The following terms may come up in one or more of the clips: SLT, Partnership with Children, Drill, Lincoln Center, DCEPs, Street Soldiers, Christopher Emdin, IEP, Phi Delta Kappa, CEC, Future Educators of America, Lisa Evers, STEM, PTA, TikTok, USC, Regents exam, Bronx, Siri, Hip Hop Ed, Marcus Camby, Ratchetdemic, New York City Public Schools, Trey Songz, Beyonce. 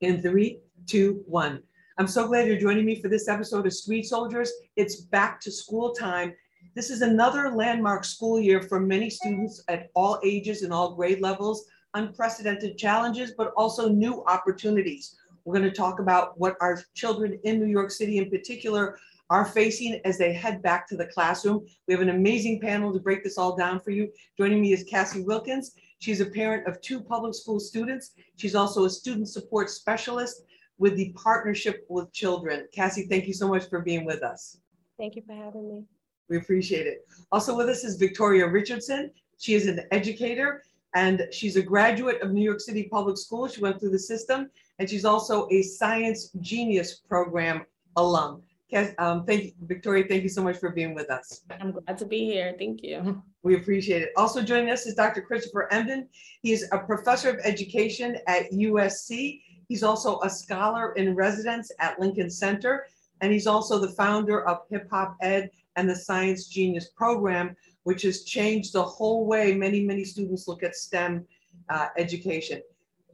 In 3, 2, 1. I'm so glad you're joining me for this episode of Street Soldiers. It's back to school time. This is another landmark school year for many students at all ages and all grade levels. Unprecedented challenges, but also new opportunities. We're going to talk about what our children in New York City in particular are facing as they head back to the classroom. We have an amazing panel to break this all down for you. Joining me is Cassie Wilkins. She's a parent of 2 public school students. She's also a student support specialist with the Partnership with Children. Cassie, thank you so much for being with us. Thank you for having me. We appreciate it. Also with us is Victoria Richardson. She is an educator and she's a graduate of New York City Public Schools. She went through the system and she's also a Science Genius Program alum. Thank you, Victoria, thank you so much for being with us. I'm glad to be here, thank you. We appreciate it. Also joining us is Dr. Christopher Emdin. He is a professor of education at USC. He's also a scholar in residence at Lincoln Center, and he's also the founder of Hip Hop Ed and the Science Genius Program, which has changed the whole way many, many students look at STEM education.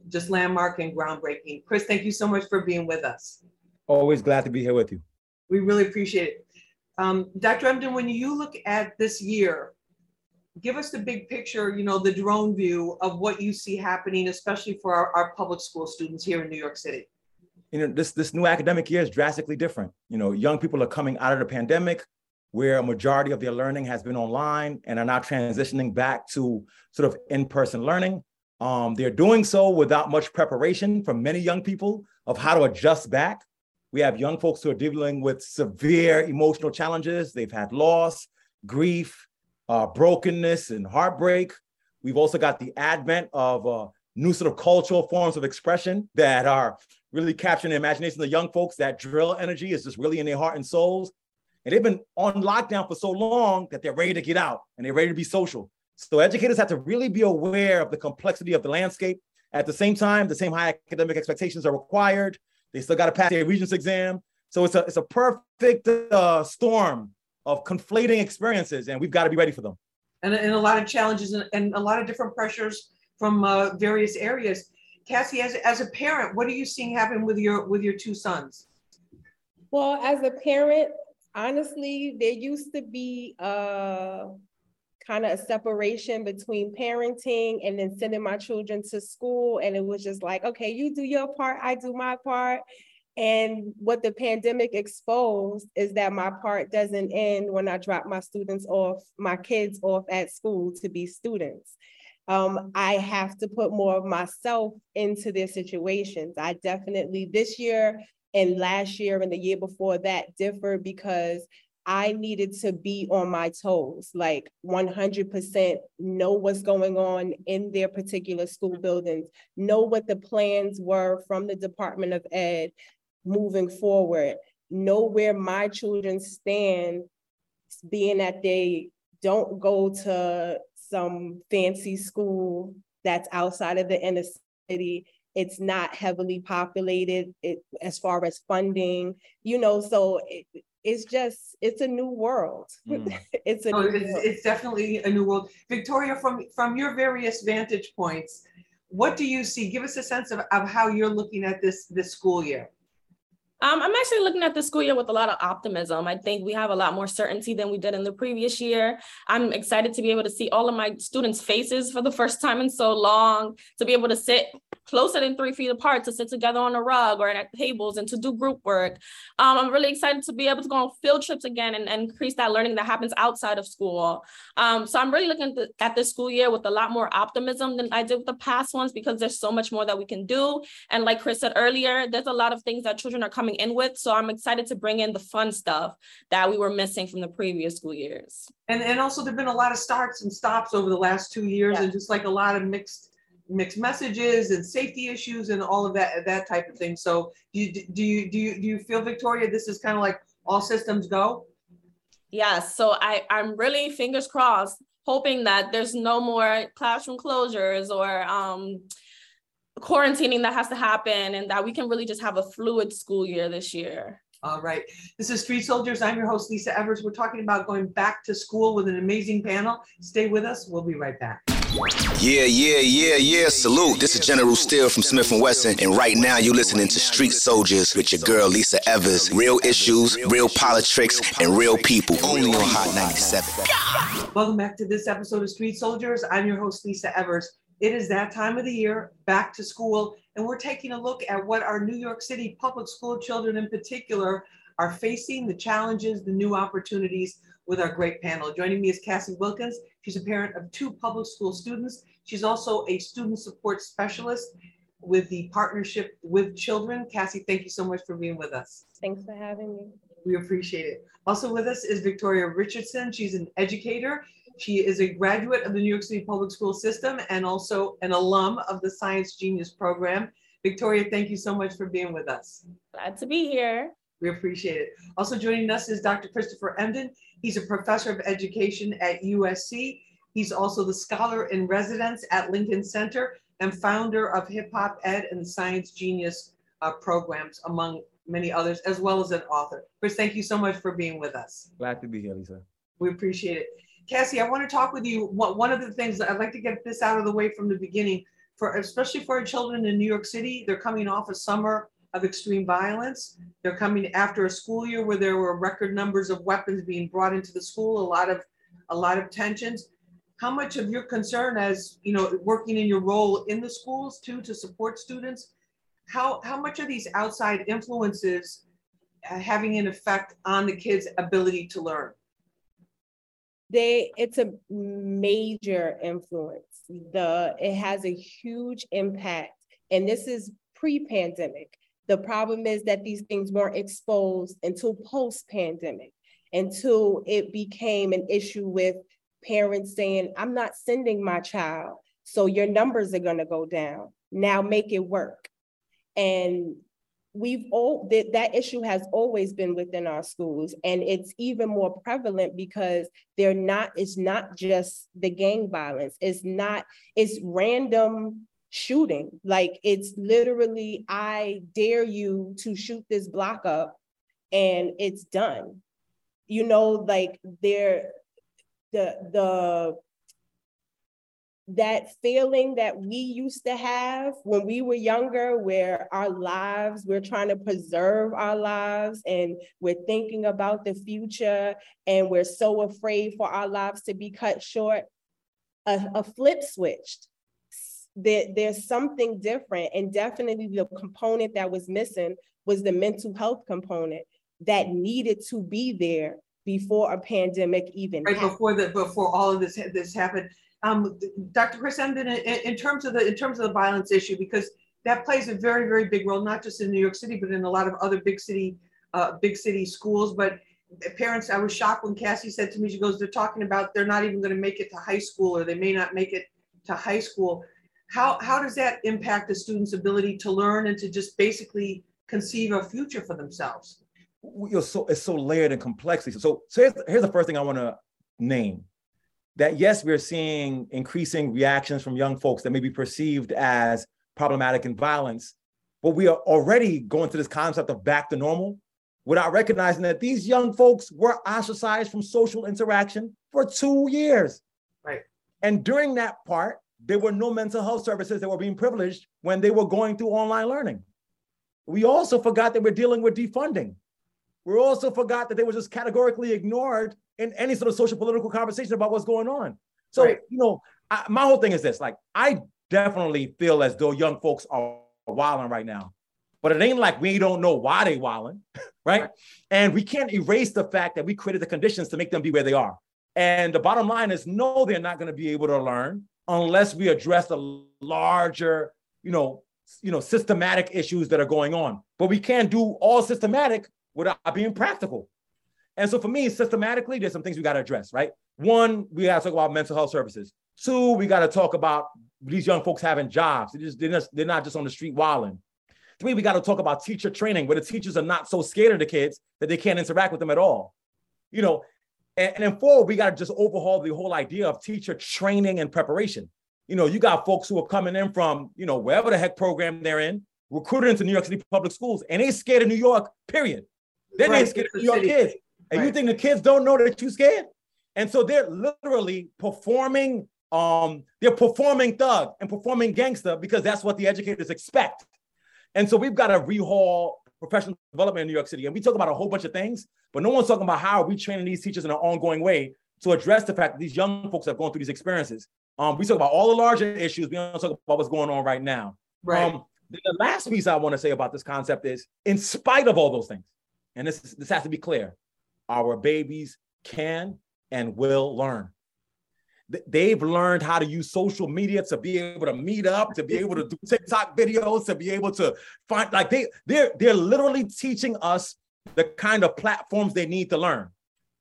Just landmark and groundbreaking. Chris, thank you so much for being with us. Always glad to be here with you. We really appreciate it. Dr. Emdin, when you look at this year, give us the big picture, you know, the drone view of what you see happening, especially for our public school students here in New York City. You know, this new academic year is drastically different. You know, young people are coming out of the pandemic where a majority of their learning has been online and are now transitioning back to sort of in-person learning. They're doing so without much preparation for many young people of how to adjust back. We have young folks who are dealing with severe emotional challenges. They've had loss, grief, brokenness, and heartbreak. We've also got the advent of new sort of cultural forms of expression that are really capturing the imagination of the young folks. That drill energy is just really in their heart and souls. And they've been on lockdown for so long that they're ready to get out and they're ready to be social. So educators have to really be aware of the complexity of the landscape. At the same time, the same high academic expectations are required. They still got to pass their Regents exam. So it's a perfect storm of conflating experiences, and we've got to be ready for them. And a lot of challenges and a lot of different pressures from various areas. Cassie, as a parent, what are you seeing happen with your 2 sons? Well, as a parent, honestly, there used to be kind of a separation between parenting and then sending my children to school. And it was just like, okay, you do your part, I do my part. And what the pandemic exposed is that my part doesn't end when I drop my kids off at school to be students. I have to put more of myself into their situations. I definitely, this year and last year and the year before that, differed because I needed to be on my toes, like 100% know what's going on in their particular school buildings, know what the plans were from the Department of Ed moving forward, know where my children stand, being that they don't go to some fancy school that's outside of the inner city. It's not heavily populated as far as funding, you know, so it's a new world. It's a new world. It's definitely a new world. Victoria, from your various vantage points, what do you see? Give us a sense of how you're looking at this school year. I'm actually looking at the school year with a lot of optimism. I think we have a lot more certainty than we did in the previous year. I'm excited to be able to see all of my students' faces for the first time in so long, to be able to sit closer than 3 feet apart, to sit together on a rug or at tables and to do group work. I'm really excited to be able to go on field trips again and increase that learning that happens outside of school. So I'm really looking at this school year with a lot more optimism than I did with the past ones, because there's so much more that we can do. And like Chris said earlier, there's a lot of things that children are coming in with. So I'm excited to bring in the fun stuff that we were missing from the previous school years. And also there've been a lot of starts and stops over the last 2 years, and just like a lot of mixed messages and safety issues and all of that type of thing. So do you feel, Victoria, this is kind of like all systems go? Yes. So I'm really, fingers crossed, hoping that there's no more classroom closures or quarantining that has to happen, and that we can really just have a fluid school year this year. All right. This is Street Soldiers. I'm your host, Lisa Evers. We're talking about going back to school with an amazing panel. Stay with us. We'll be right back. Yeah, salute. This is General Steele from Smith & Wesson, and right now you're listening to Street Soldiers with your girl Lisa Evers. Real issues, real politics, and real people, only on Hot 97. Welcome back to this episode of Street Soldiers. I'm your host, Lisa Evers. It is that time of the year, back to school, and we're taking a look at what our New York City public school children in particular are facing, the challenges, the new opportunities with our great panel. Joining me is Cassie Wilkins. She's a parent of two public school students. She's also a student support specialist with the Partnership with Children. Cassie, thank you so much for being with us. Thanks for having me. We appreciate it. Also with us is Victoria Richardson. She's an educator. She is a graduate of the New York City public school system and also an alum of the Science Genius Program. Victoria, thank you so much for being with us. Glad to be here. We appreciate it. Also joining us is Dr. Christopher Emdin. He's a professor of education at USC. He's also the scholar in residence at Lincoln Center and founder of Hip Hop Ed and the Science Genius programs, among many others, as well as an author. Chris, thank you so much for being with us. Glad to be here, Lisa. We appreciate it. Cassie, I want to talk with you. One of the things that I'd like to get this out of the way from the beginning, for especially for our children in New York City, they're coming off a summer of extreme violence. They're coming after a school year where there were record numbers of weapons being brought into the school, a lot of tensions. How much of your concern, as you know, working in your role in the schools too, to support students, how much are these outside influences having an effect on the kids' ability to learn? It's a major influence. It has a huge impact, and this is pre-pandemic. The problem is that these things weren't exposed until post-pandemic, until it became an issue with parents saying, I'm not sending my child, so your numbers are going to go down. Now make it work. And that issue has always been within our schools, and it's even more prevalent because it's not just the gang violence. It's random shooting. Like, it's literally, I dare you to shoot this block up and it's done. You know, like that feeling that we used to have when we were younger, where we're trying to preserve our lives and we're thinking about the future and we're so afraid for our lives to be cut short, a flip switched. There's something different, and definitely the component that was missing was the mental health component that needed to be there before a pandemic even happened. Before all of this happened. Dr. Chris Emdin, in terms of the violence issue, because that plays a very, very big role, not just in New York City, but in a lot of other big city schools. But parents, I was shocked when Cassie said to me, she goes, they're talking about they're not even going to make it to high school, or they may not make it to high school. How does that impact the student's ability to learn and to just basically conceive a future for themselves? It's so layered and complex. So here's the first thing I want to name, that yes, we're seeing increasing reactions from young folks that may be perceived as problematic and violence, but we are already going to this concept of back to normal without recognizing that these young folks were ostracized from social interaction for 2 years. Right. And during that part, there were no mental health services that were being privileged when they were going through online learning. We also forgot that we're dealing with defunding. We also forgot that they were just categorically ignored in any sort of social political conversation about what's going on. So, right. You know, my whole thing is this, like, I definitely feel as though young folks are wilding right now, but it ain't like we don't know why they wilding, right? And we can't erase the fact that we created the conditions to make them be where they are. And the bottom line is, no, they're not going to be able to learn unless we address the larger, systematic issues that are going on. But we can't do all systematic without being practical. And so for me, systematically, there's some things we got to address, right? One, we got to talk about mental health services. Two, we got to talk about these young folks having jobs. They're not just on the street wilding. Three, we got to talk about teacher training, where the teachers are not so scared of the kids that they can't interact with them at all. And then four, we got to just overhaul the whole idea of teacher training and preparation. You got folks who are coming in from, wherever the heck program they're in, recruited into New York City public schools, and they scared of New York, period. Then they're scared of New York kids. And you think the kids don't know that you're scared? And so they're literally performing They're performing thug and performing gangster because that's what the educators expect. And so we've got to rehaul professional development in New York City. And we talk about a whole bunch of things, but no one's talking about how are we training these teachers in an ongoing way to address the fact that these young folks have gone through these experiences. We talk about all the larger issues. We don't talk about what's going on right now. Right. The last piece I want to say about this concept is, in spite of all those things, and this has to be clear, our babies can and will learn. They've learned how to use social media to be able to meet up, to be able to do TikTok videos, to be able to find, like they're literally teaching us the kind of platforms they need to learn.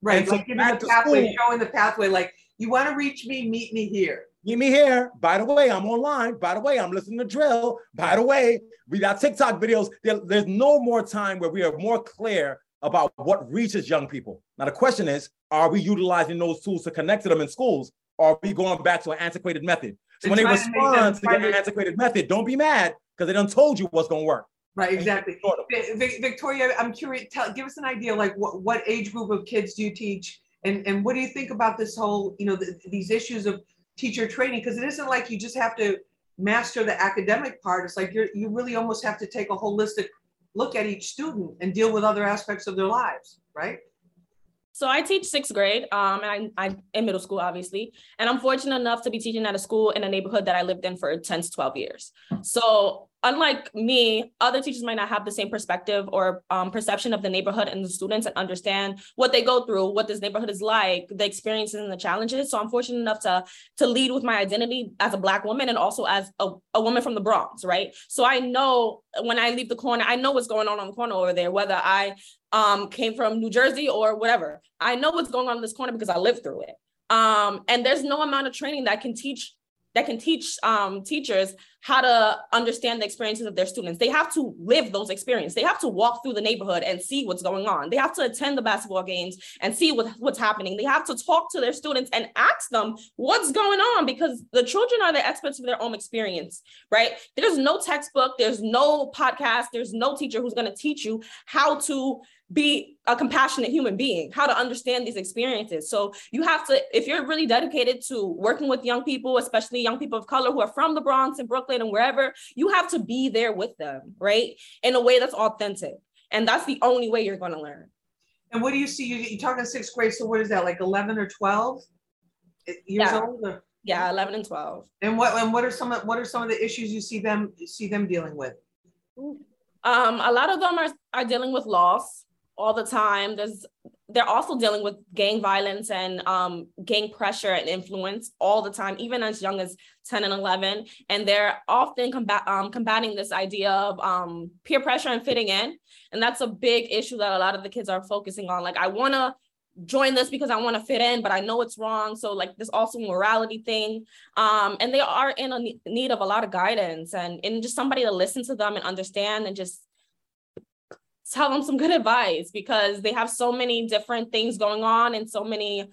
Right, and like giving the pathway, school, showing the pathway, like you want to reach me, meet me here. Meet me here. By the way, I'm online. By the way, I'm listening to Drill. By the way, we got TikTok videos. There's no more time where we are more clear about what reaches young people. Now, the question is, are we utilizing those tools to connect to them in schools? Or are we going back to an antiquated method? So when they respond to an antiquated method, don't be mad because they done told you what's going to work. Right, exactly. Victoria, I'm curious, give us an idea, like what age group of kids do you teach? And what do you think about this whole, you know, these issues of teacher training? Because it isn't like you just have to master the academic part. It's like you really almost have to take a holistic look at each student and deal with other aspects of their lives, right? So I teach sixth grade and I'm in middle school, obviously. And I'm fortunate enough to be teaching at a school in a neighborhood that I lived in for 10 to 12 years. So unlike me, other teachers might not have the same perspective or perception of the neighborhood and the students and understand what they go through, what this neighborhood is like, the experiences and the challenges. So I'm fortunate enough to lead with my identity as a Black woman and also as a woman from the Bronx, right? So I know when I leave the corner, I know what's going on the corner over there, whether I came from New Jersey or whatever. I know what's going on in this corner because I lived through it. And there's no amount of training that can teach teachers how to understand the experiences of their students. They have to live those experiences. They have to walk through the neighborhood and see what's going on. They have to attend the basketball games and see what's happening. They have to talk to their students and ask them what's going on because the children are the experts of their own experience, right? There's no textbook, there's no podcast, there's no teacher who's gonna teach you how to be a compassionate human being, how to understand these experiences. So you have to, if you're really dedicated to working with young people, especially young people of color who are from the Bronx and Brooklyn and wherever, you have to be there with them, right? In a way that's authentic. And that's the only way you're going to learn. And what do you see? You're talking sixth grade. So what is that, like 11 or 12 years old? Or? Yeah, 11 and 12. And what are some of the issues you see them dealing with? A lot of them are dealing with loss all the time. They're also dealing with gang violence and gang pressure and influence all the time, even as young as 10 and 11. And they're often combating this idea of peer pressure and fitting in. And that's a big issue that a lot of the kids are focusing on. Like, I want to join this because I want to fit in, but I know it's wrong. So like this also morality thing. And they are in need of a lot of guidance and just somebody to listen to them and understand and just tell them some good advice because they have so many different things going on and so many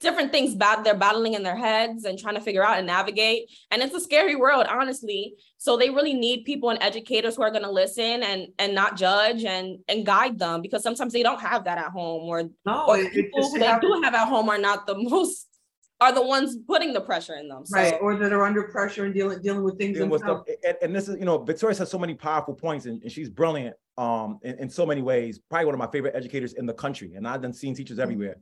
different things they're battling in their heads and trying to figure out and navigate. And it's a scary world, honestly. So they really need people and educators who are going to listen and not judge and guide them because sometimes they don't have that at home or people who they do have at home are not the most, are the ones putting the pressure in them. So. Right, or that are under pressure and dealing with things. And this is, you know, Victoria has so many powerful points and she's brilliant in so many ways, probably one of my favorite educators in the country. And I've seen teachers everywhere.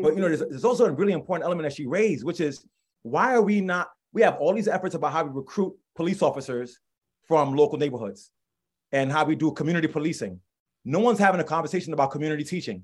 But, you know, there's also a really important element that she raised, which is why are we not, we have all these efforts about how we recruit police officers from local neighborhoods and how we do community policing. No one's having a conversation about community teaching.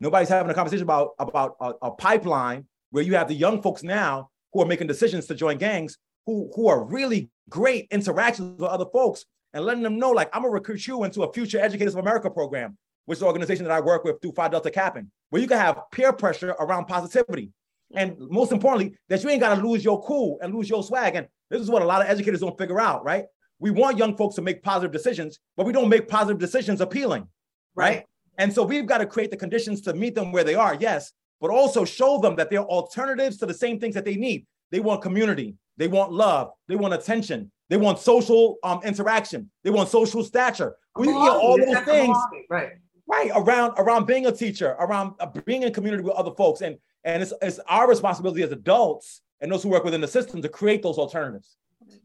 Nobody's having a conversation about a pipeline where you have the young folks now who are making decisions to join gangs, who are really great interactions with other folks and letting them know, like, I'm gonna recruit you into a Future Educators of America program, which is an organization that I work with through Phi Delta Kappa, where you can have peer pressure around positivity. And most importantly, that you ain't gotta lose your cool and lose your swag. And this is what a lot of educators don't figure out, right? We want young folks to make positive decisions, but we don't make positive decisions appealing, right? And so we've gotta create the conditions to meet them where they are, yes, but also show them that there are alternatives to the same things that they need. They want community, they want love, they want attention, they want social interaction, they want social stature. We hear all those things, right? Right, around being a teacher, around being in community with other folks. And And it's our responsibility as adults and those who work within the system to create those alternatives.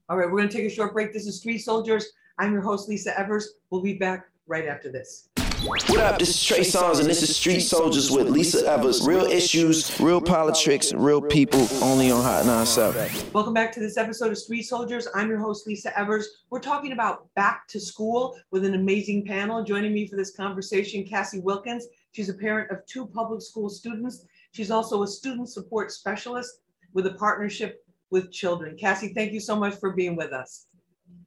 All right, we're gonna take a short break. This is Street Soldiers. I'm your host, Lisa Evers. We'll be back right after this. What up, this is Trey Songz, and this is Street Soldiers with Lisa Evers. Real issues, real politics, real people, only on Hot 97. Welcome back to this episode of Street Soldiers. I'm your host, Lisa Evers. We're talking about back to school with an amazing panel. Joining me for this conversation, Cassie Wilkins. She's a parent of 2 public school students. She's also a student support specialist with a partnership with children. Cassie, thank you so much for being with us.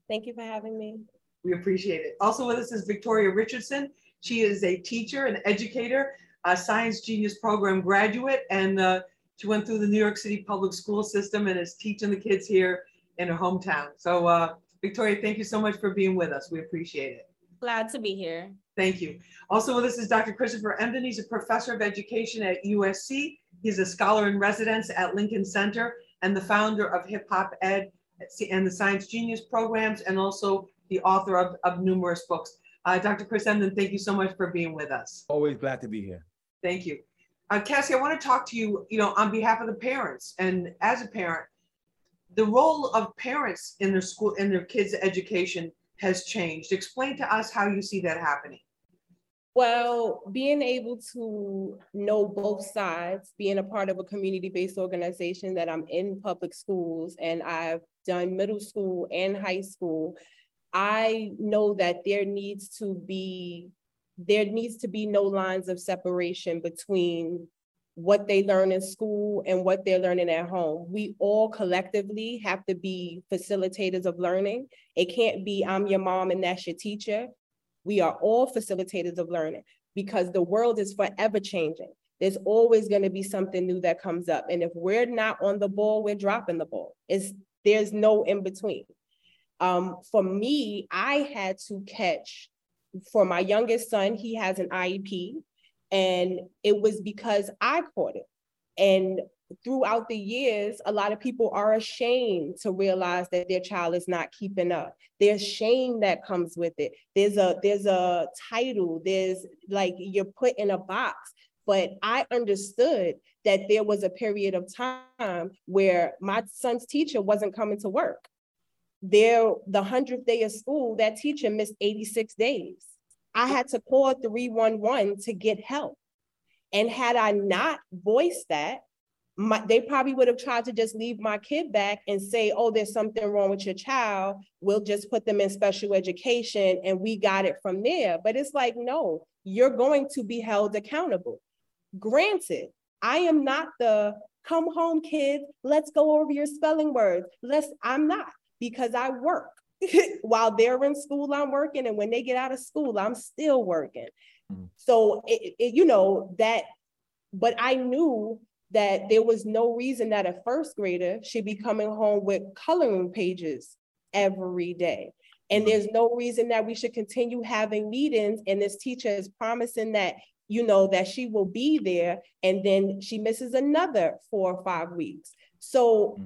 Thank you for having me. We appreciate it. Also with us is Victoria Richardson. She is a teacher, an educator, a Science Genius Program graduate, and she went through the New York City Public School system and is teaching the kids here in her hometown. So Victoria, thank you so much for being with us. We appreciate it. Glad to be here. Thank you. Also with us is Dr. Christopher Emdin. He's a professor of education at USC. He's a scholar in residence at Lincoln Center and the founder of Hip Hop Ed and the Science Genius Programs, and also the author of numerous books. Dr. Chris Emdin, thank you so much for being with us. Always glad to be here. Thank you. Cassie, I want to talk to you, on behalf of the parents and as a parent, the role of parents in their school, in their kids' education has changed. Explain to us how you see that happening. Well, being able to know both sides, being a part of a community-based organization that I'm in public schools, and I've done middle school and high school, I know that there needs to be no lines of separation between what they learn in school and what they're learning at home. We all collectively have to be facilitators of learning. It can't be I'm your mom and that's your teacher. We are all facilitators of learning because the world is forever changing. There's always going to be something new that comes up. And if we're not on the ball, we're dropping the ball. There's no in between. For me, I had to catch, for my youngest son, he has an IEP, and it was because I caught it. And throughout the years, a lot of people are ashamed to realize that their child is not keeping up. There's shame that comes with it. There's a title, there's like you're put in a box. But I understood that there was a period of time where my son's teacher wasn't coming to work. The 100th day of school, that teacher missed 86 days. I had to call 311 to get help. And had I not voiced that, they probably would have tried to just leave my kid back and say, oh, there's something wrong with your child. We'll just put them in special education and we got it from there. But it's like, no, you're going to be held accountable. Granted, I am not the come home kid, let's go over your spelling words. I'm not. Because I work. While they're in school, I'm working. And when they get out of school, I'm still working. So, but I knew that there was no reason that a first grader should be coming home with coloring pages every day. And there's no reason that we should continue having meetings. And this teacher is promising that, that she will be there. And then she misses another 4 or 5 weeks. So,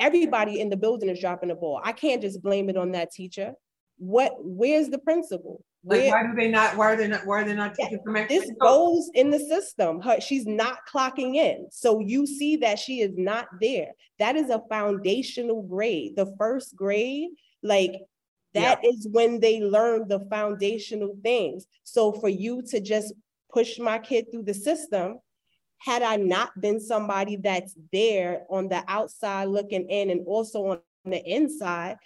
everybody in the building is dropping the ball. I can't just blame it on that teacher. Where's the principal? Why are they not taking from this goes in the system. She's not clocking in. So you see that she is not there. That is a foundational grade. The first grade, is when they learn the foundational things. So for you to just push my kid through the system, had I not been somebody that's there on the outside looking in and also on the inside,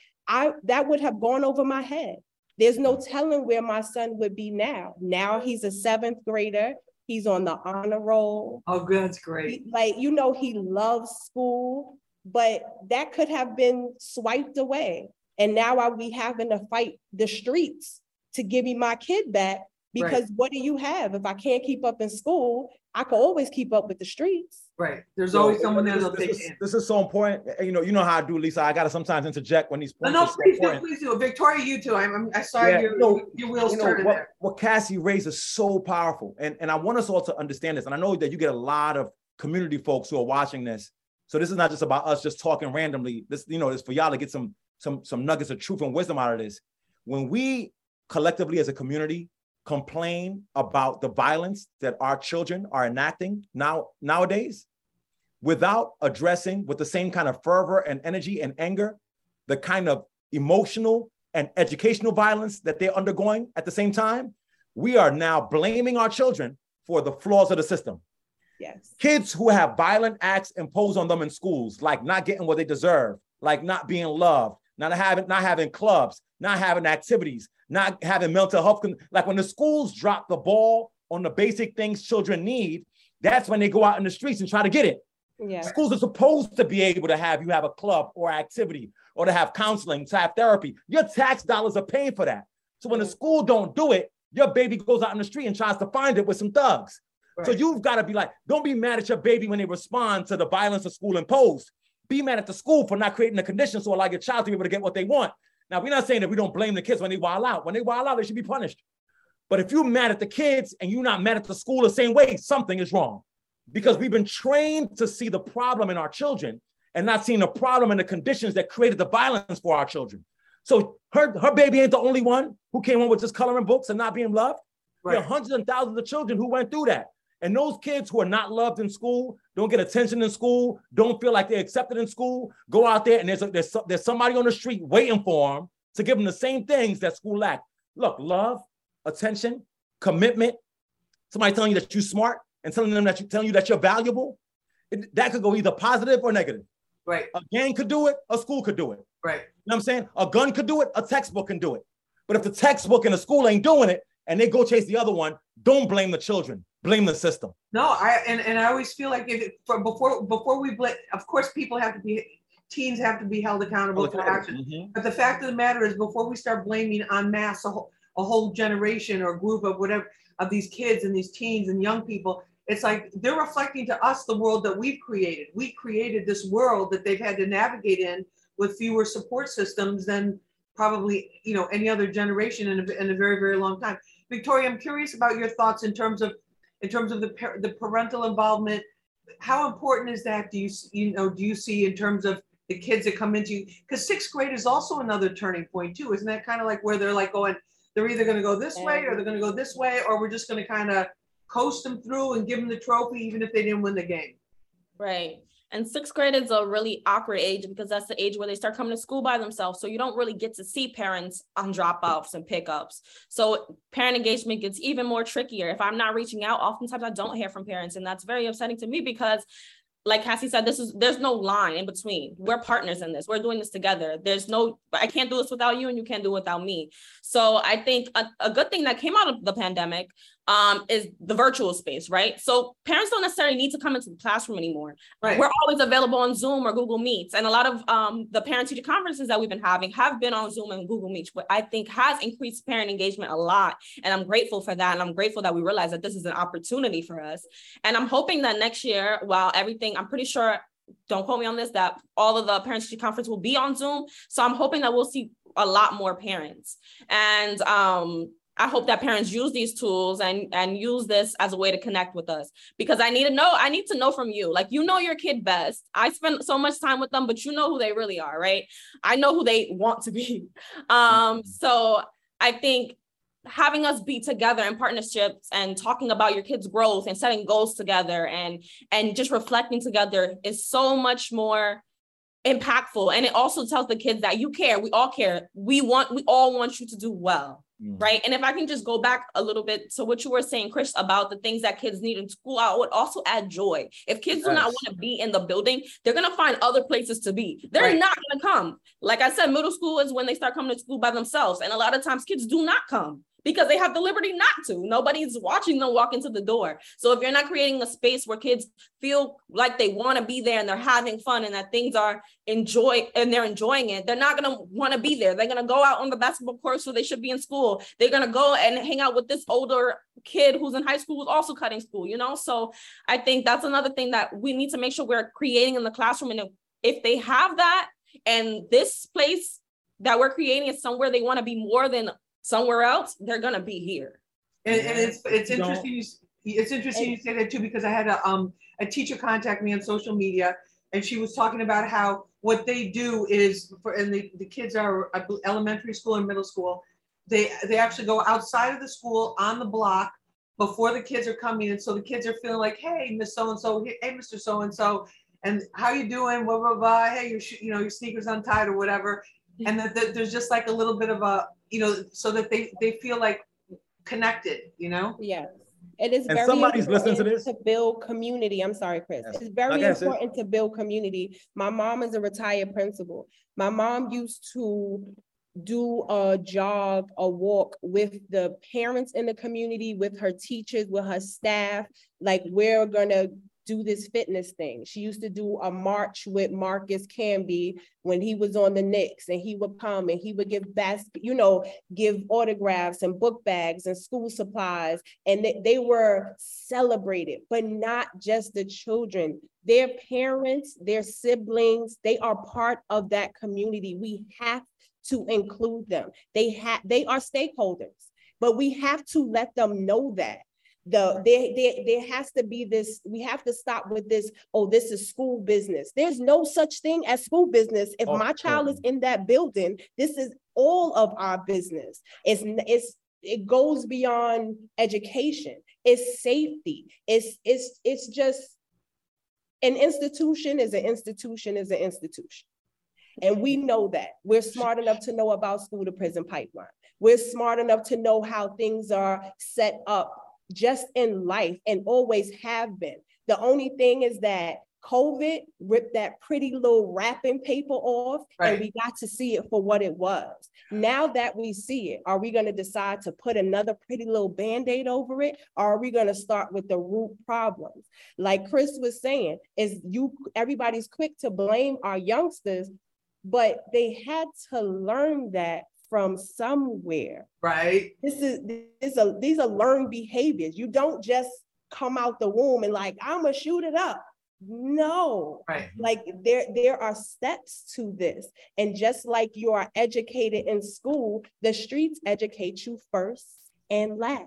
that would have gone over my head. There's no telling where my son would be now. Now he's a 7th grader. He's on the honor roll. Oh, good. That's great. He loves school, but that could have been swiped away. And now I'll be having to fight the streets to give me my kid back because what do you have? If I can't keep up in school, I can always keep up with the streets. Right. There's always someone there that'll take it. This is so important. You know how I do, Lisa. I got to sometimes interject when these points are so important. Please do. Victoria, you too. I saw your wheels turning there. What Cassie raised is so powerful. And I want us all to understand this. And I know that you get a lot of community folks who are watching this. So this is not just about us just talking randomly. This, it's for y'all to get some nuggets of truth and wisdom out of this. When we collectively as a community complain about the violence that our children are enacting nowadays without addressing with the same kind of fervor and energy and anger, the kind of emotional and educational violence that they're undergoing at the same time. We are now blaming our children for the flaws of the system. Yes. Kids who have violent acts imposed on them in schools, like not getting what they deserve, like not being loved, not having clubs, not having activities, not having mental health. Like when the schools drop the ball on the basic things children need, that's when they go out in the streets and try to get it. Yeah. Schools are supposed to be able to have you have a club or activity or to have counseling, to have therapy. Your tax dollars are paying for that. So when the school don't do it, your baby goes out in the street and tries to find it with some thugs. Right. So you've got to be like, don't be mad at your baby when they respond to the violence the school imposed. Be mad at the school for not creating the conditions to allow your child to be able to get what they want. Now, we're not saying that we don't blame the kids when they wild out. When they wild out, they should be punished. But if you're mad at the kids and you're not mad at the school the same way, something is wrong. Because we've been trained to see the problem in our children and not seeing the problem in the conditions that created the violence for our children. So her baby ain't the only one who came home with just coloring books and not being loved. Right. There are hundreds and thousands of children who went through that. And those kids who are not loved in school, don't get attention in school, don't feel like they're accepted in school, go out there and there's somebody on the street waiting for them to give them the same things that school lacked. Look, love, attention, commitment, somebody telling you that you're smart and telling you that you're valuable. That could go either positive or negative. Right. A gang could do it, a school could do it. Right. You know what I'm saying? A gun could do it, a textbook can do it. But if the textbook and the school ain't doing it and they go chase the other one, don't blame the children. Blame the system. No, I always feel like before we blame, of course, teens have to be held accountable for action. Mm-hmm. But the fact of the matter is, before we start blaming en masse a whole generation or group of whatever of these kids and these teens and young people, it's like they're reflecting to us the world that we've created. We created this world that they've had to navigate in with fewer support systems than probably any other generation in a very, very long time. Victoria, I'm curious about your thoughts in terms of the parental involvement. How important is that? Do you see in terms of the kids that come into you? Because sixth grade is also another turning point too. Isn't that kind of like where they're like going, they're either going to go this way or they're going to go this way, or we're just going to kind of coast them through and give them the trophy even if they didn't win the game. Right. And sixth grade is a really awkward age because that's the age where they start coming to school by themselves. So you don't really get to see parents on drop-offs and pickups. So parent engagement gets even more trickier. If I'm not reaching out, oftentimes I don't hear from parents. And that's very upsetting to me because, like Cassie said, there's no line in between. We're partners in this. We're doing this together. I can't do this without you and you can't do it without me. So I think a good thing that came out of the pandemic is the virtual space, right? So parents don't necessarily need to come into the classroom anymore. Right. We're always available on Zoom or Google Meets. And a lot of the parent-teacher conferences that we've been having have been on Zoom and Google Meets, which I think has increased parent engagement a lot. And I'm grateful for that. And I'm grateful that we realize that this is an opportunity for us. And I'm hoping that next year, while everything, I'm pretty sure, don't quote me on this, that all of the parent-teacher conference will be on Zoom. So I'm hoping that we'll see a lot more parents. And I hope that parents use these tools and use this as a way to connect with us, because I need to know from you. Like, you know your kid best. I spend so much time with them, but you know who they really are, right? I know who they want to be. So I think having us be together in partnerships and talking about your kids' growth and setting goals together and just reflecting together is so much more impactful. And it also tells the kids that you care. We all care. We all want you to do well. Right. And if I can just go back a little bit to what you were saying, Chris, about the things that kids need in school, I would also add joy. If kids do not want to be in the building, they're going to find other places to be. They're not going to come. Like I said, middle school is when they start coming to school by themselves. And a lot of times kids do not come because they have the liberty not to. Nobody's watching them walk into the door. So if you're not creating a space where kids feel like they want to be there and they're having fun and that things are enjoying it, they're not going to want to be there. They're going to go out on the basketball court where they should be in school. They're going to go and hang out with this older kid who's in high school who's also cutting school, So I think that's another thing that we need to make sure we're creating in the classroom. And if they have that, and this place that we're creating is somewhere they want to be more than somewhere else, they're gonna be here. And it's interesting you say that too, because I had a teacher contact me on social media, and she was talking about how what they do is, and the kids are elementary school and middle school, They actually go outside of the school on the block before the kids are coming in. So the kids are feeling like, hey, Miss So-and-so, hey, Mr. So-and-so, and how you doing, blah, blah, blah, hey, your sneakers untied or whatever. And that there's just like a little bit of a, so that they feel like connected, Yes. It is very important to build community. I'm sorry, Chris. Yes. It's very important to build community. My mom is a retired principal. My mom used to do a jog, a walk with the parents in the community, with her teachers, with her staff. Like, we're going to do this fitness thing. She used to do a march with Marcus Camby when he was on the Knicks, and he would come and he would give give autographs and book bags and school supplies. And they were celebrated, but not just the children, their parents, their siblings, they are part of that community. We have to include them. They are stakeholders, but we have to let them know that. There has to be this, we have to stop with this, oh, this is school business. There's no such thing as school business. If my child is in that building, this is all of our business. It goes beyond education. It's safety. It's just, an institution is an institution is an institution. And we know that. We're smart enough to know about school to prison pipeline. We're smart enough to know how things are set up just in life, and always have been. The only thing is that COVID ripped that pretty little wrapping paper off, and we got to see it for what it was. Now that we see it, are we going to decide to put another pretty little Band-Aid over it? Or are we going to start with the root problems? Like Chris was saying, everybody's quick to blame our youngsters, but they had to learn that from somewhere, right? These are learned behaviors. You don't just come out the womb and like, I'm gonna shoot it up. No, right? Like there are steps to this. And just like you are educated in school, the streets educate you first and last.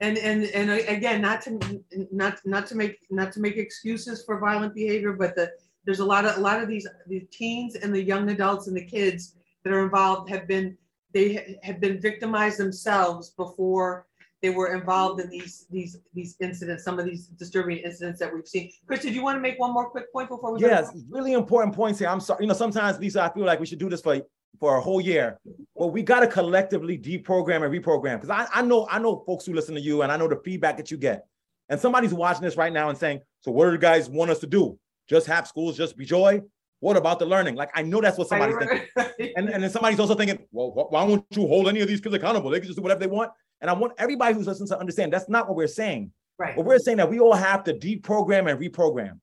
And again, not to make excuses for violent behavior, but there's a lot of these teens and the young adults and the kids that are involved have been victimized themselves before they were involved in these incidents, some of these disturbing incidents that we've seen. Chris, did you want to make one more quick point before we go? Yes, really important points here. I'm sorry, sometimes, Lisa, I feel like we should do this for a whole year, but we got to collectively deprogram and reprogram. Because I know folks who listen to you, and I know the feedback that you get. And somebody's watching this right now and saying, so what do you guys want us to do? Just have schools, just be joy? What about the learning? Like, I know that's what somebody's thinking. And then somebody's also thinking, well, why won't you hold any of these kids accountable? They can just do whatever they want. And I want everybody who's listening to understand that's not what we're saying. Right. But we're saying that we all have to deprogram and reprogram.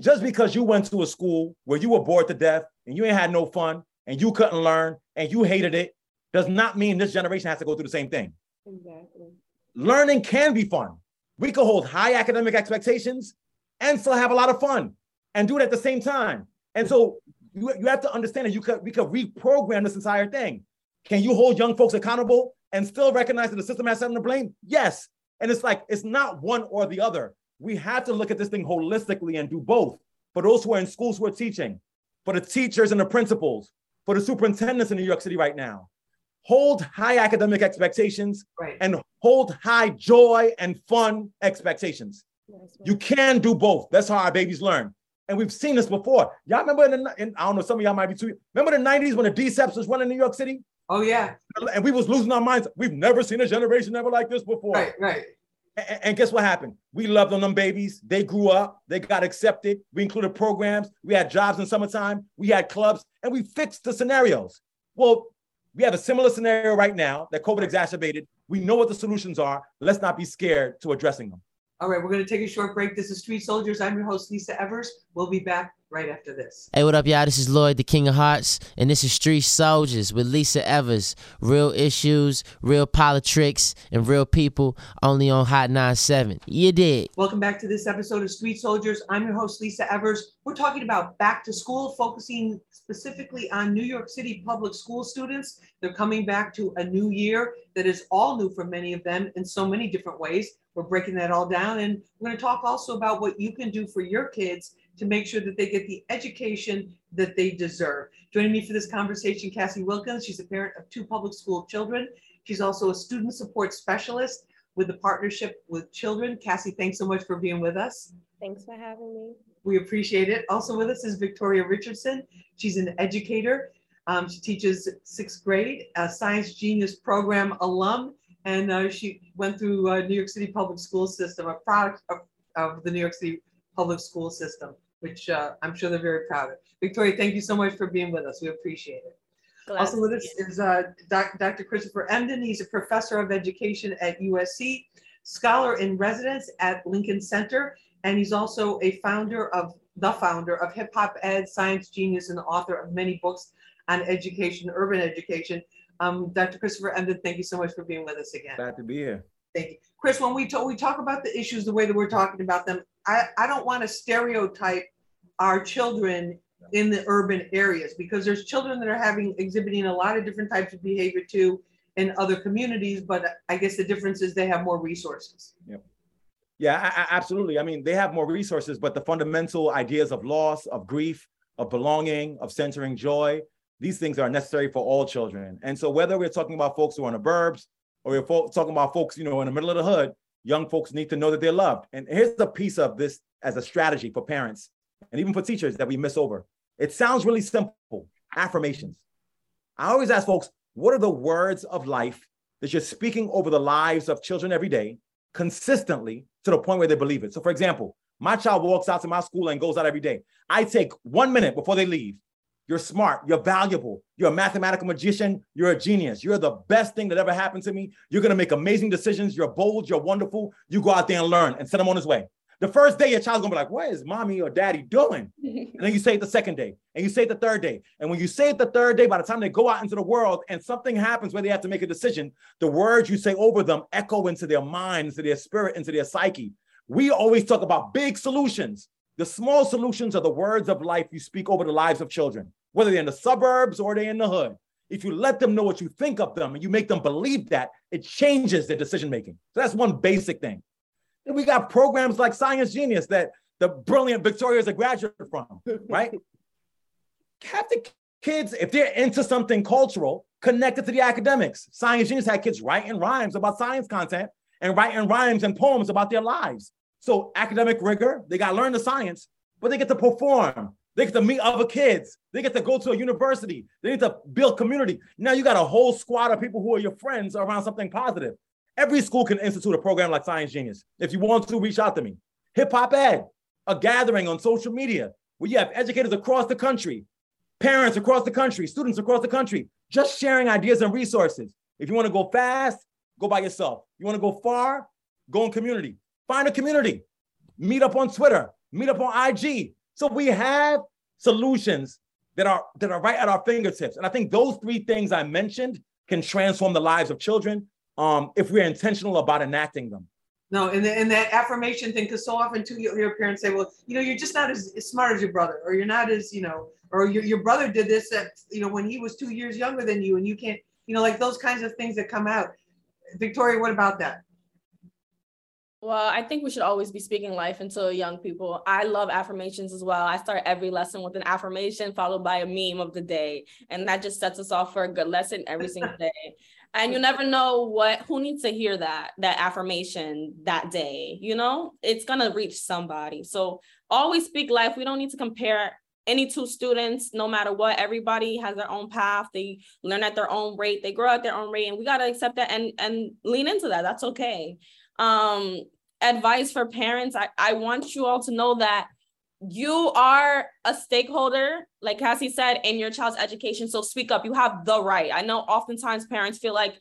Just because you went to a school where you were bored to death and you ain't had no fun and you couldn't learn and you hated it, does not mean this generation has to go through the same thing. Exactly. Learning can be fun. We can hold high academic expectations and still have a lot of fun, and do it at the same time. And so you have to understand that we could reprogram this entire thing. Can you hold young folks accountable and still recognize that the system has something to blame? Yes. And it's like, it's not one or the other. We have to look at this thing holistically and do both. For those who are in schools who are teaching, for the teachers and the principals, for the superintendents in New York City right now, hold high academic expectations and hold high joy and fun expectations. You can do both. That's how our babies learn. And we've seen this before. Y'all remember I don't know, some of y'all might be too, remember the 90s when the DCEPs was running in New York City? Oh yeah. And we was losing our minds. We've never seen a generation ever like this before. Right. And guess what happened? We loved on them babies. They grew up, they got accepted. We included programs. We had jobs in summertime. We had clubs, and we fixed the scenarios. Well, we have a similar scenario right now that COVID exacerbated. We know what the solutions are. Let's not be scared to addressing them. All right, we're going to take a short break. This is Street Soldiers. I'm your host, Lisa Evers. We'll be back right after this. Hey, what up, y'all? This is Lloyd, the King of Hearts, and this is Street Soldiers with Lisa Evers. Real issues, real politics, and real people only on Hot 97. You dig? Welcome back to this episode of Street Soldiers. I'm your host, Lisa Evers. We're talking about back to school, focusing specifically on New York City public school students. They're coming back to a new year that is all new for many of them in so many different ways. We're breaking that all down, and we're going to talk also about what you can do for your kids to make sure that they get the education that they deserve. Joining me for this conversation, Cassie Wilkins. She's a parent of 2 public school children. She's also a student support specialist with the Partnership with Children. Cassie, thanks so much for being with us. Thanks for having me. We appreciate it. Also with us is Victoria Richardson. She's an educator. She teaches 6th grade, a Science Genius Program alum, and she went through New York City Public School System, a product of the New York City Public School System, which I'm sure they're very proud of. Victoria, thank you so much for being with us. We appreciate it. Glad also with us is Dr. Christopher Emdin. He's a professor of education at USC, scholar in residence at Lincoln Center, and he's also a founder of Hip Hop Ed, Science Genius, and the author of many books on education, urban education. Dr. Christopher Emdin, thank you so much for being with us again. Glad to be here. Thank you. Chris, when we talk about the issues the way that we're talking about them, I don't want to stereotype our children in the urban areas, because there's children that are exhibiting a lot of different types of behavior too in other communities, but I guess the difference is they have more resources. Yep. Yeah, absolutely. I mean, they have more resources, but the fundamental ideas of loss, of grief, of belonging, of centering joy, these things are necessary for all children. And so whether we're talking about folks who are on the burbs, or we're talking about folks, you know, in the middle of the hood, young folks need to know that they're loved. And here's the piece of this as a strategy for parents and even for teachers that we miss over. It sounds really simple, affirmations. I always ask folks, what are the words of life that you're speaking over the lives of children every day consistently to the point where they believe it? So for example, my child walks out to my school and goes out every day. I take 1 minute before they leave. You're smart, you're valuable, you're a mathematical magician, you're a genius, you're the best thing that ever happened to me, you're gonna make amazing decisions, you're bold, you're wonderful, you go out there and learn, and send him on his way. The first day, your child's gonna be like, what is mommy or daddy doing? And then you say it the second day, and you say it the third day. And when you say it the third day, by the time they go out into the world and something happens where they have to make a decision, the words you say over them echo into their minds, into their spirit, into their psyche. We always talk about big solutions. The small solutions are the words of life you speak over the lives of children, whether they're in the suburbs or they're in the hood. If you let them know what you think of them and you make them believe that, it changes their decision-making. So that's one basic thing. Then we got programs like Science Genius that the brilliant Victoria is a graduate from, right? Have the kids, if they're into something cultural, connected to the academics. Science Genius had kids writing rhymes about science content and writing rhymes and poems about their lives. So academic rigor, they got to learn the science, but they get to perform. They get to meet other kids. They get to go to a university. They need to build community. Now you got a whole squad of people who are your friends around something positive. Every school can institute a program like Science Genius. If you want to, reach out to me. Hip Hop Ed, a gathering on social media where you have educators across the country, parents across the country, students across the country, just sharing ideas and resources. If you want to go fast, go by yourself. You want to go far, go in community. Find a community, meet up on Twitter, meet up on IG. So we have solutions that are right at our fingertips. And I think those 3 things I mentioned can transform the lives of children if we're intentional about enacting them. No, and that affirmation thing, because so often too, you'll hear parents say, well, you know, you're just not as smart as your brother, or you're not as, you know, or your brother did this, that, you know, when he was 2 years younger than you and you can't, you know, like those kinds of things that come out. Victoria, what about that? Well, I think we should always be speaking life into young people. I love affirmations as well. I start every lesson with an affirmation followed by a meme of the day. And that just sets us off for a good lesson every single day. And you never know who needs to hear that affirmation that day, you know, it's going to reach somebody. So always speak life. We don't need to compare any 2 students, no matter what. Everybody has their own path. They learn at their own rate. They grow at their own rate. And we got to accept that and lean into that. That's okay. Advice for parents. I want you all to know that you are a stakeholder, like Cassie said, in your child's education. So speak up. You have the right. I know oftentimes parents feel like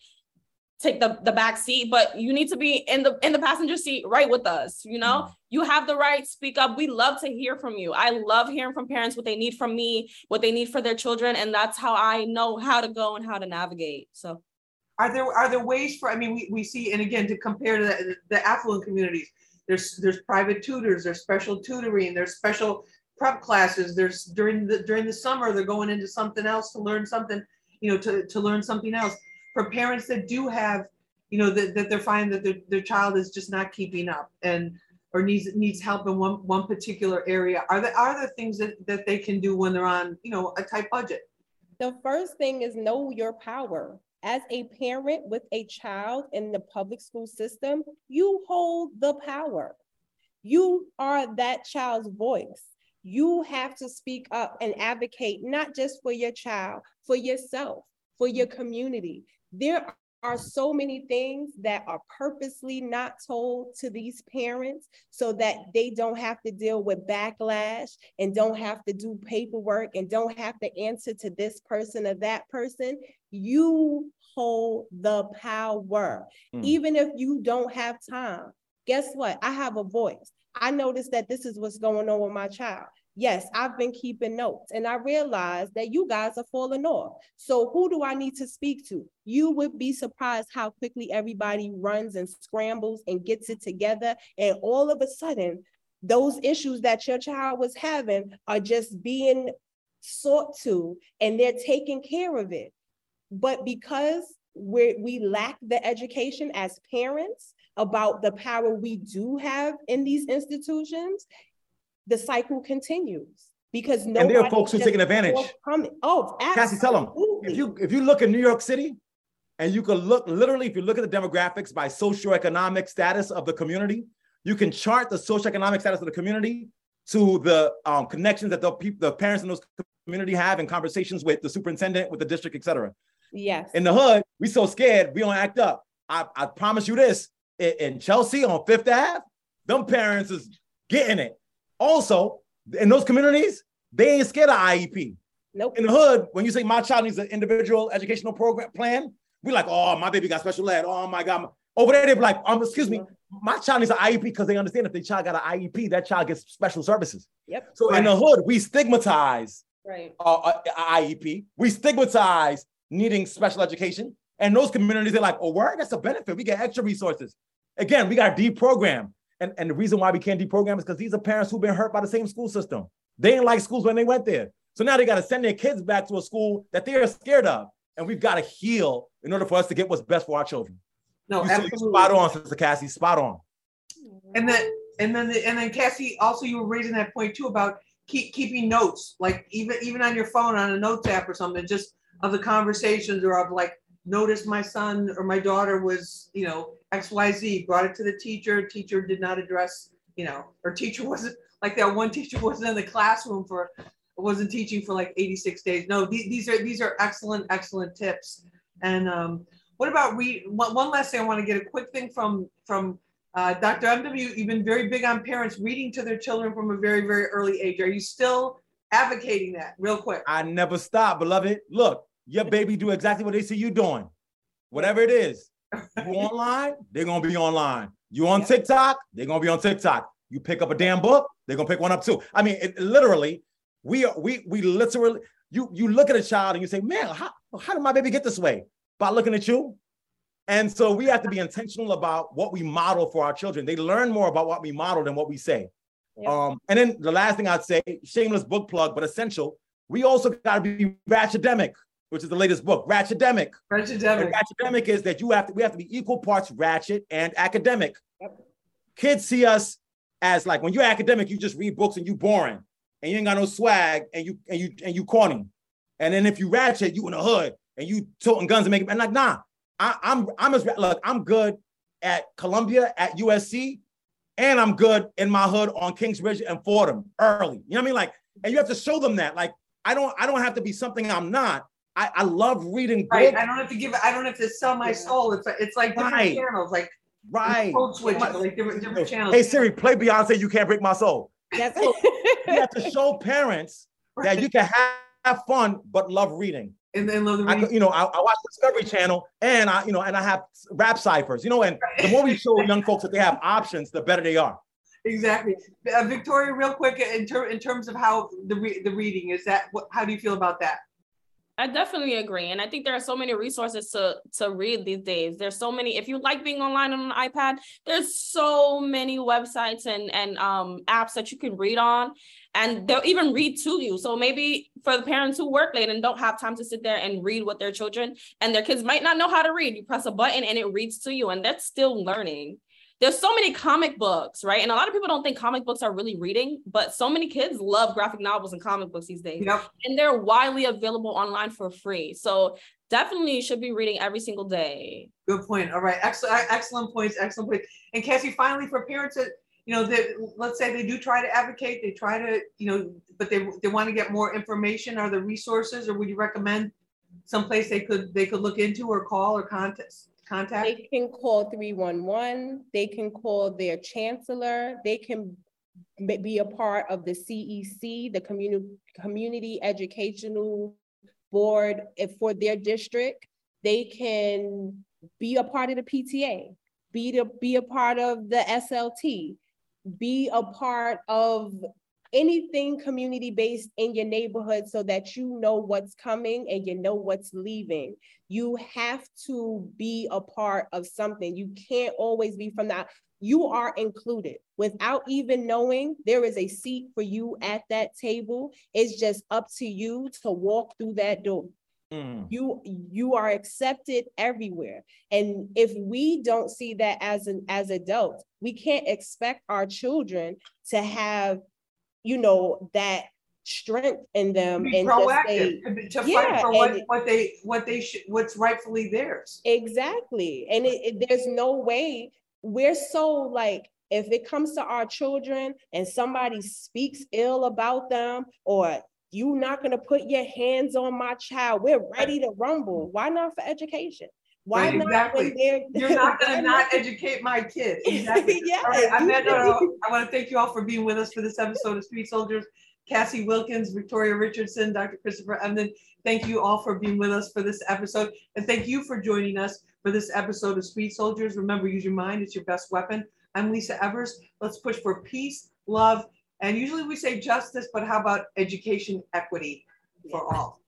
take the back seat, but you need to be in the passenger seat right with us. You know, You have the right, speak up. We love to hear from you. I love hearing from parents what they need from me, what they need for their children. And that's how I know how to go and how to navigate. So Are there ways for, I mean, we see, and again, to compare to the affluent communities, there's private tutors, there's special tutoring, there's special prep classes, there's during the summer, they're going into something else to learn something, you know, to learn something else. For parents that do have, you know, that they're finding that their child is just not keeping up and, or needs help in one particular area? Are there things that they can do when they're on, you know, a tight budget? The first thing is know your power. As a parent with a child in the public school system, you hold the power. You are that child's voice. You have to speak up and advocate, not just for your child, for yourself, for your community. There are so many things that are purposely not told to these parents so that they don't have to deal with backlash and don't have to do paperwork and don't have to answer to this person or that person. You hold the power. Even if you don't have time, guess what? I have a voice. I noticed that this is what's going on with my child. Yes, I've been keeping notes and I realized that you guys are falling off. So who do I need to speak to? You would be surprised how quickly everybody runs and scrambles and gets it together. And all of a sudden, those issues that your child was having are just being sought to and they're taking care of it. But because we lack the education as parents about the power we do have in these institutions, the cycle continues because no. And there are folks who are taking advantage. Oh, absolutely. Cassie, tell them, if you look at New York City, and you can look literally, if you look at the demographics by socioeconomic status of the community, you can chart the socioeconomic status of the community to the connections that the parents in those community have in conversations with the superintendent, with the district, et cetera. Yes. In the hood, we so scared, we don't act up. I promise you this, in Chelsea on Fifth Ave, them parents is getting it. Also, in those communities, they ain't scared of IEP. Nope. In the hood, when you say my child needs an individual educational program plan, we like, oh, my baby got special ed. Oh my God. Over there, they be like, excuse me, my child needs an IEP, because they understand if their child got an IEP, that child gets special services. Yep. So right. In the hood, we stigmatize IEP. We stigmatize needing special education. And those communities, they're like, oh, word, that's a benefit. We get extra resources. Again, we got deprogrammed. And the reason why we can't deprogram is because these are parents who've been hurt by the same school system. They didn't like schools when they went there. So now they got to send their kids back to a school that they are scared of. And we've got to heal in order for us to get what's best for our children. No, absolutely. Spot on, Sister Cassie, spot on. And then Cassie, also you were raising that point too about keeping notes, like even on your phone, on a notes app or something, just of the conversations, or of like, notice my son or my daughter was, you know, XYZ, brought it to the teacher, teacher did not address, you know, or teacher wasn't, like that one teacher wasn't in the classroom for, wasn't teaching for like 86 days. No, these are excellent tips. And what about, one last thing, I want to get a quick thing from Dr. MW. You've been very big on parents reading to their children from a very, very early age. Are you still advocating that? Real quick. I never stop, beloved. Look, your baby do exactly what they see you doing. Whatever it is, you online, they're going to be online. You on TikTok, they're going to be on TikTok. You pick up a damn book, they're going to pick one up too. I mean, literally, we literally, you look at a child and you say, man, how did my baby get this way? By looking at you. And so we have to be intentional about what we model for our children. They learn more about what we model than what we say. Yeah. And then the last thing I'd say, shameless book plug, but essential. We also got to be ratchetdemic, which is the latest book, Ratchetdemic. Ratchetdemic. Ratchetdemic is that we have to be equal parts ratchet and academic. Yep. Kids see us as like, when you're academic, you just read books and you boring and you ain't got no swag and you corny. And then if you ratchet, you in the hood and you toting guns and making, and like, nah, I'm good at Columbia, at USC, and I'm good in my hood on Kingsbridge and Fordham early. You know what I mean? Like, and you have to show them that. Like, I don't have to be something I'm not. I love reading. Right. Books. I don't have to sell my soul. It's like different channels, like code switch, like different channels. Hey Siri, play Beyonce. You Can't Break My Soul. That's cool. You have to show parents that you can have fun but love reading. And then love the reading. I watch Discovery Channel and I have rap ciphers. And the more we show young folks that they have options, the better they are. Exactly. Victoria, real quick, in terms of how the reading is, that how do you feel about that? I definitely agree. And I think there are so many resources to read these days. There's so many, if you like being online on an iPad, there's so many websites and apps that you can read on, and they'll even read to you. So maybe for the parents who work late and don't have time to sit there and read with their children, and their kids might not know how to read, you press a button and it reads to you, and that's still learning. there's so many comic books, right? And a lot of people don't think comic books are really reading, but so many kids love graphic novels and comic books these days. Yep. And they're widely available online for free. So definitely you should be reading every single day. Good point. All right. Excellent points. And Cassie, finally, for parents that, you know, that let's say they do try to advocate, they try to, you know, but they want to get more information, are there resources, or would you recommend someplace they could look into or call or contact? They can call 311, they can call their chancellor, they can be a part of the CEC, the Community Educational Board for their district. They can be a part of the PTA, be a part of the SLT, be a part of anything community-based in your neighborhood so that you know what's coming and you know what's leaving. You have to be a part of something. You can't always be from that. You are included. Without even knowing, there is a seat for you at that table. It's just up to you to walk through that door. Mm. You are accepted everywhere. And if we don't see that as adults, we can't expect our children to have, you know, that strength in them, be and proactive, just say, to fight for what's rightfully theirs. Exactly. And there's no way we're so like, if it comes to our children and somebody speaks ill about them, or you're not going to put your hands on my child, we're ready to rumble. Why not for education? Why right, not exactly. when you're not going to not educate my kid. Exactly. Yeah. All right, I want to thank you all for being with us for this episode of Street Soldiers. Cassie Wilkins, Victoria Richardson, Dr. Christopher Emdin, thank you all for being with us for this episode. And thank you for joining us for this episode of Street Soldiers. Remember, use your mind. It's your best weapon. I'm Lisa Evers. Let's push for peace, love, and usually we say justice, but how about education equity for all?